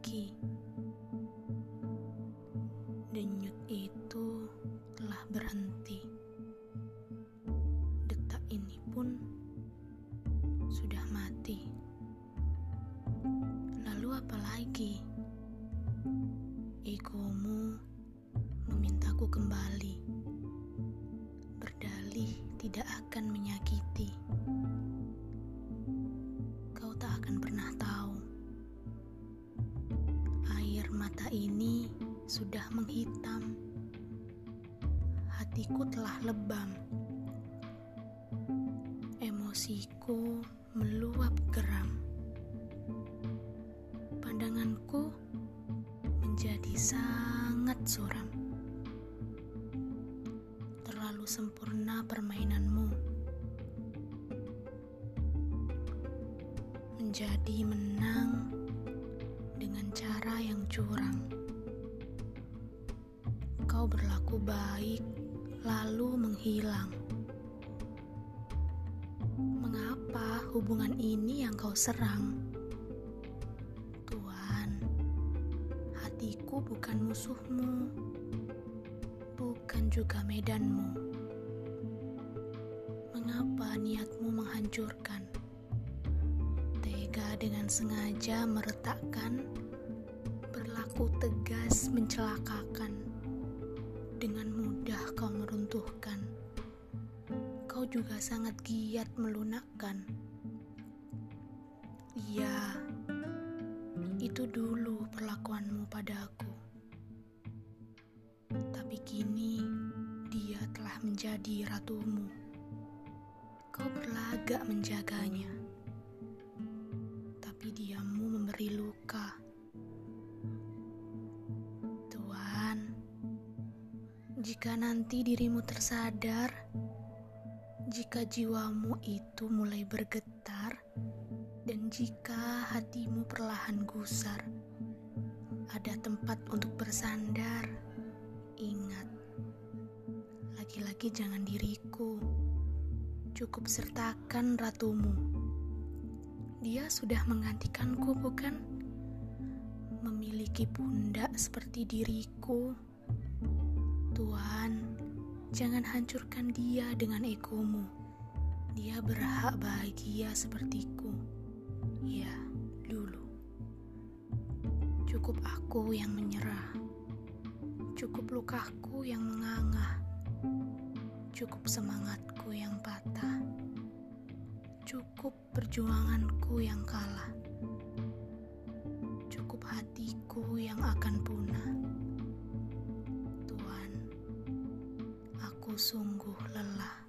kaki. Denyut itu telah berhenti. Detak ini pun sudah mati. Lalu apa lagi? Egomu memintaku kembali. Berdalih tidak akan menyakiti. Kau tak akan pernah tahu. Air mata ini sudah menghitam. Hatiku telah lebam. Emosiku meluap geram. Pandanganku menjadi sangat suram. Terlalu sempurna permainanmu. Menjadi menang dengan cara yang curang. Kau berlaku baik, lalu menghilang. Mengapa hubungan ini yang kau serang? Tuhan, hatiku bukan musuhmu, bukan juga medanmu. Mengapa niatmu menghancurkan? Tega dengan sengaja meretakkan, berlaku tegas mencelakakan. Dengan mudah kau meruntuhkan. Kau juga sangat giat melunakkan. Iya, itu dulu perlakuanmu padaku. Tapi kini dia telah menjadi ratumu. Kau berlagak menjaganya. Tapi diammu memberi luka. Jika nanti dirimu tersadar, jika jiwamu itu mulai bergetar, dan jika hatimu perlahan gusar, ada tempat untuk bersandar. Ingat, lagi-lagi jangan diriku, cukup sertakan ratumu. Dia sudah menggantikanku, bukan? Memiliki pundak seperti diriku. Tuhan, jangan hancurkan dia dengan egomu. Dia berhak bahagia sepertiku. Ya, dulu. Cukup aku yang menyerah. Cukup lukaku yang menganga. Cukup semangatku yang patah. Cukup perjuanganku yang kalah. Cukup hatiku yang akan punah. Sungguh lelah.